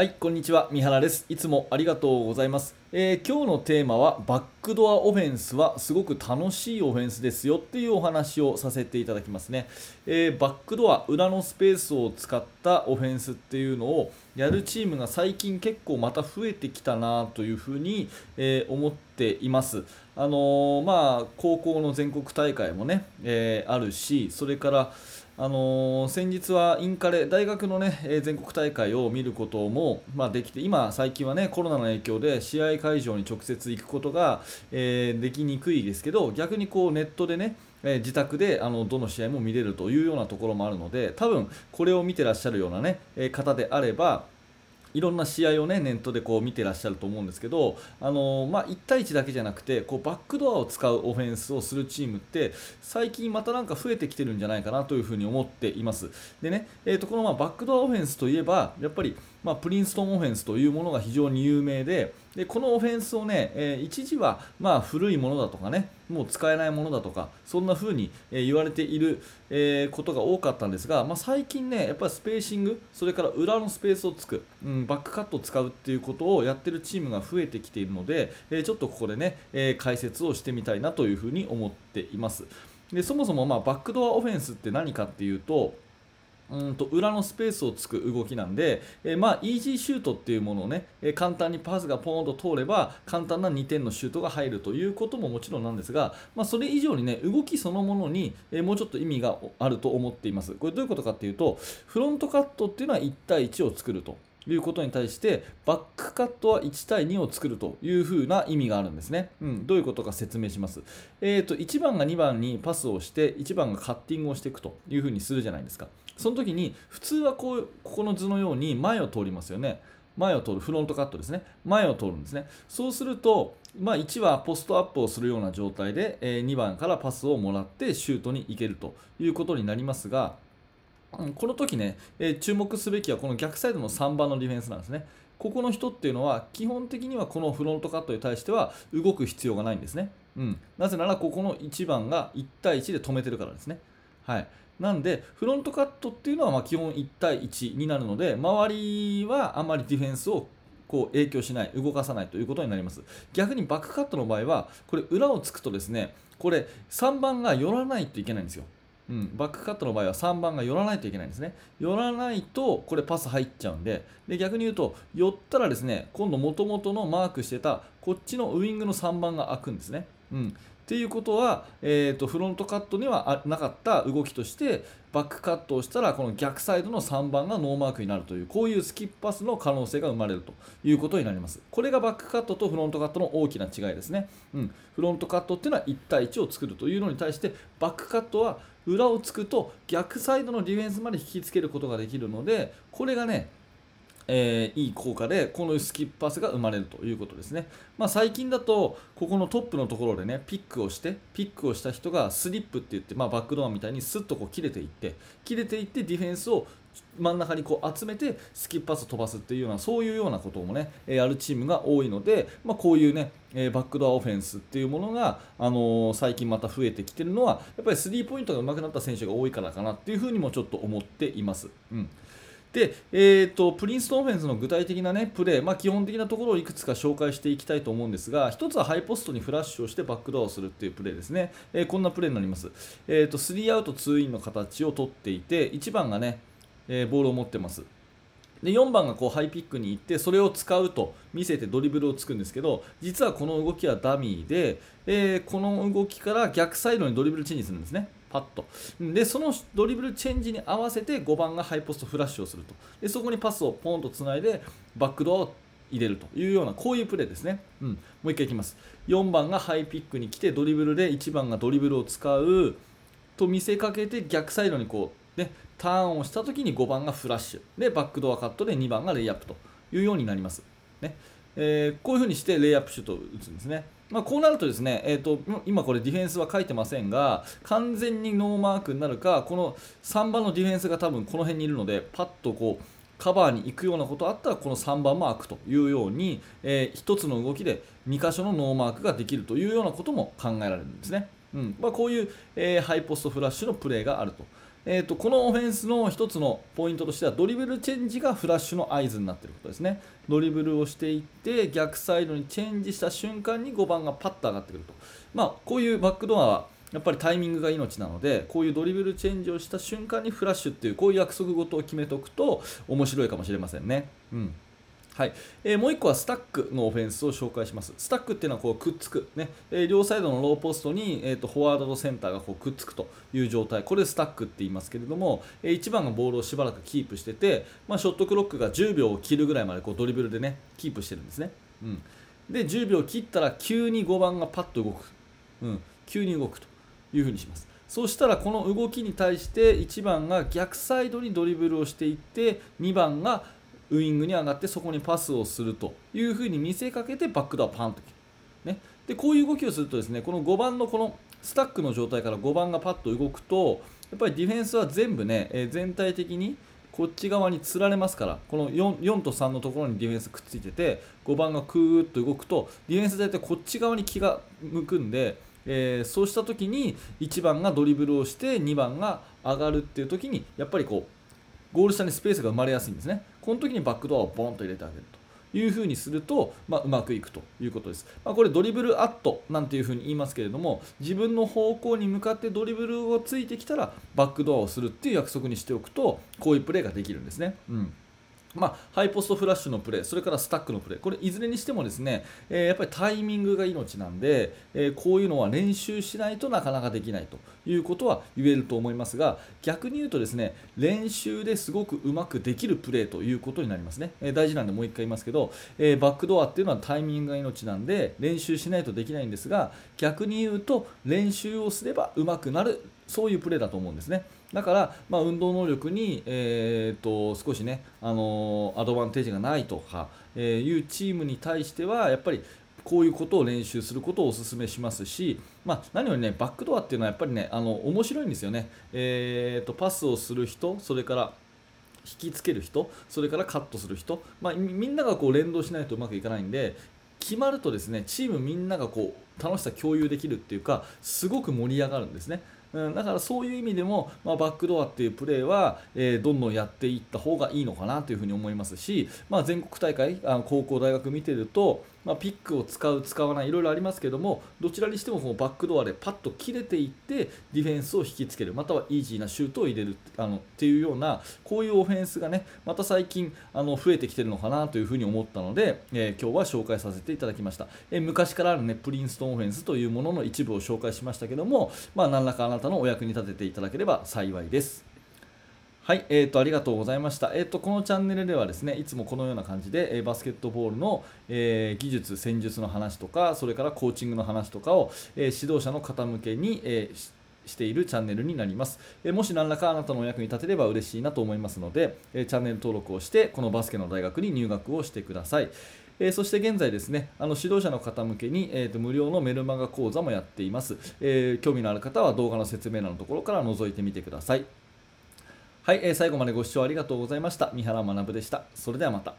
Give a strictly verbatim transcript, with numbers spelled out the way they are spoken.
はい、こんにちは。三原です。いつもありがとうございます。えー、今日のテーマはバックドアオフェンスはすごく楽しいオフェンスですよっていうお話をさせていただきますね。えー、バックドア、裏のスペースを使ったオフェンスっていうのをやるチームが最近結構また増えてきたなというふうに、えー、思っています。あのー、まあ高校の全国大会もね、えー、あるし、それからあのー、先日はインカレ大学のね、えー、全国大会を見ることも、まあ、できて、今最近はねコロナの影響で試合会場に直接行くことが、えー、できにくいですけど、逆にこうネットでね、えー、自宅であのどの試合も見れるというようなところもあるので、多分これを見てらっしゃるような、ねえー、方であればいろんな試合を、ね、ネットでこう見てらっしゃると思うんですけど、あのーまあ、いち対いちだけじゃなくて、こうバックドアを使うオフェンスをするチームって最近またなんか増えてきてるんじゃないかなというふうに思っています。でね、えー、とこのまあバックドアオフェンスといえば、やっぱりまあプリンストンオフェンスというものが非常に有名で、でこのオフェンスをね、えー、一時はまあ古いものだとかね、もう使えないものだとか、そんな風に言われていることが多かったんですが、まあ、最近ね、やっぱりスペーシング、それから裏のスペースをつく、うん、バックカットを使うっていうことをやってるチームが増えてきているので、ちょっとここでね、解説をしてみたいなというふうに思っています。で、そもそもまあバックドアオフェンスって何かっていうと、うんと裏のスペースをつく動きなんで、えー、まあイージーシュートっていうものをね、えー、簡単にパスがポーンと通れば簡単なにてんのシュートが入るということももちろんなんですが、まあ、それ以上にね、動きそのものに、えー、もうちょっと意味があると思っています。これどういうことかっていうと、フロントカットっていうのはいち対いちを作るということに対して、バックカットはいち対にを作るというふうな意味があるんですね。うん、どういうことか説明します。えー、といちばんがにばんにパスをして、いちばんがカッティングをしていくというふうにするじゃないですか。その時に普通はこう、ここの図のように前を通りますよね。前を通る、フロントカットですね。前を通るんですね。そうすると、まあ、いちはポストアップをするような状態でにばんからパスをもらってシュートに行けるということになりますが、この時ね、えー、注目すべきはこの逆サイドのさんばんのディフェンスなんですね。ここの人っていうのは基本的にはこのフロントカットに対しては動く必要がないんですね。うん、なぜならここのいちばんがいち対いちで止めてるからですね。はい、なんでフロントカットっていうのはまあ基本いち対いちになるので、周りはあまりディフェンスをこう影響しない、動かさないということになります。逆にバックカットの場合はこれ裏をつくとですね、これさんばんが寄らないといけないんですよ。うん、バックカットの場合はさんばんが寄らないといけないんですね。寄らないとこれパス入っちゃうん で, で逆に言うと、寄ったらですね、今度元々のマークしてたこっちのウイングのさんばんが開くんですね。うん、っていうことは、えー、とフロントカットにはなかった動きとして、バックカットをしたらこの逆サイドのさんばんがノーマークになるという、こういうスキップパスの可能性が生まれるということになります。これがバックカットとフロントカットの大きな違いですね。うん、フロントカットっていうのはいち対いちを作るというのに対して、バックカットは裏をつくと逆サイドのディフェンスまで引きつけることができるので、これがね、えー、いい効果でこのスキップパスが生まれるということですね。まあ、最近だとここのトップのところでね、ピックをしてピックをした人がスリップって言って、まあ、バックドアみたいにスッとこう切れていって切れていってディフェンスを真ん中にこう集めてスキップパスを飛ばすっていうような、そういうようなこともね、やるチームが多いので、まあ、こういうね、バックドアオフェンスっていうものが、あのー、最近また増えてきてるのは、やっぱりスリーポイントが上手くなった選手が多いからかなっていうふうにもちょっと思っています。うん、でえー、とプリンストンオフェンスの具体的な、ね、プレー、まあ、基本的なところをいくつか紹介していきたいと思うんですが、一つはハイポストにフラッシュをしてバックドアをするというプレーですね。えー、こんなプレーになります。えー、とスリーアウトツーインの形を取っていて、いちばんが、ねえー、ボールを持ってます。でよんばんがこうハイピックに行って、それを使うと見せてドリブルをつくんですけど、実はこの動きはダミーで、えー、この動きから逆サイドにドリブルチェンジするんですね。パッとでそのドリブルチェンジに合わせてごばんがハイポストフラッシュをすると、でそこにパスをポンとつないでバックドアを入れるというような、こういうプレーですね。うん、もういっかいいきます。よんばんがハイピックに来てドリブルで、いちばんがドリブルを使うと見せかけて逆サイドにこう、ね、ターンをした時にごばんがフラッシュでバックドアカットで、にばんがレイアップというようになりますね。えー、こういうふうにしてレイアップシュートを打つんですね。まあ、こうなるとですね、えー、と今これディフェンスは書いてませんが、完全にノーマークになるか、このさんばんのディフェンスが多分この辺にいるので、パッとこうカバーに行くようなことがあったらこのさんばんも開くというように、えー、ひとつの動きでに箇所のノーマークができるというようなことも考えられるんですね。うん、まあ、こういう、えー、ハイポストフラッシュのプレーがあると。えー、とこのオフェンスの一つのポイントとしてはドリブルチェンジがフラッシュの合図になっていることですね。ドリブルをしていって逆サイドにチェンジした瞬間にごばんがパッと上がってくると、まあ、こういうバックドアはやっぱりタイミングが命なので、こういうドリブルチェンジをした瞬間にフラッシュっていうこういう約束事を決めておくと面白いかもしれませんね。うん、はい。えー、もういっこはスタックのオフェンスを紹介します。スタックっていうのはこうくっつく、ねえー、両サイドのローポストに、えー、とフォワードとセンターがこうくっつくという状態、これスタックって言いますけれども、えー、いちばんがボールをしばらくキープしてて、まあ、ショットクロックがじゅうびょうを切るぐらいまでこうドリブルで、ね、キープしてるんですね。うん、でじゅうびょう切ったら急にごばんがパッと動く、うん、急に動くというふうにします。そうしたらこの動きに対していちばんが逆サイドにドリブルをしていって、にばんがウイングに上がってそこにパスをするというふうに見せかけてバックドアパンと、ね、でこういう動きをするとですね、このごばんのこのスタックの状態からごばんがパッと動くと、やっぱりディフェンスは全部ね、えー、全体的にこっち側につられますから、この よん, よんとさんのところにディフェンスくっついてて、ごばんがクーッと動くとディフェンス大体こっち側に気が向くんで、えー、そうした時にいちばんがドリブルをしてにばんが上がるっていう時にやっぱりこうゴール下にスペースが生まれやすいんですね。この時にバックドアをボンと入れてあげるという風にすると、まあ、うまくいくということです。まあ、これドリブルアットなんていう風に言いますけれども、自分の方向に向かってドリブルをついてきたらバックドアをするっていう約束にしておくと、こういうプレーができるんですね。うん、まあ、ハイポストフラッシュのプレー、それからスタックのプレー、これいずれにしてもですね、えー、やっぱりタイミングが命なんで、えー、こういうのは練習しないとなかなかできないということは言えると思いますが、逆に言うとですね、練習ですごくうまくできるプレーということになりますね。えー、大事なんでもう一回言いますけど、えー、バックドアっていうのはタイミングが命なんで練習しないとできないんですが、逆に言うと練習をすればうまくなる、そういうプレーだと思うんですね。だから、まあ、運動能力に、えー、と少しね、あのー、アドバンテージがないとか、えー、いうチームに対してはやっぱりこういうことを練習することをお勧めしますし、まあ、何よりね、バックドアっていうのはやっぱりね、あの面白いんですよね。えー、とパスをする人、それから引きつける人、それからカットする人、まあ、みんながこう連動しないとうまくいかないんで、決まるとですね、チームみんながこう楽しさ共有できるっていうか、すごく盛り上がるんですね。うん、だからそういう意味でも、まあ、バックドアっていうプレーは、えー、どんどんやっていった方がいいのかなというふうに思いますし、まあ、全国大会、あの高校、大学見てると、まあ、ピックを使う、使わない、いろいろありますけども、どちらにしてもこのバックドアでパッと切れていってディフェンスを引きつける、またはイージーなシュートを入れるあのっていうような、こういうオフェンスがね、また最近あの増えてきてるのかなというふうに思ったので、えー、今日は紹介させていただきました。えー、昔からある、ね、プリンストンオフェンスというものの一部を紹介しましたけども、まあ、何らかあなたのお役に立てていただければ幸いです。はい、えーと、ありがとうございました。えーと、このチャンネルではですね、いつもこのような感じで、えー、バスケットボールの、えー、技術、戦術の話とか、それからコーチングの話とかを、えー、指導者の方向けに、えー、し、しているチャンネルになります。えー、もし何らかあなたのお役に立てれば嬉しいなと思いますので、えー、チャンネル登録をして、このバスケの大学に入学をしてください。えー、そして現在ですね、あの指導者の方向けに、えーと、無料のメルマガ講座もやっています。えー、興味のある方は動画の説明欄のところから覗いてみてください。はい、最後までご視聴ありがとうございました。三原学でした。それではまた。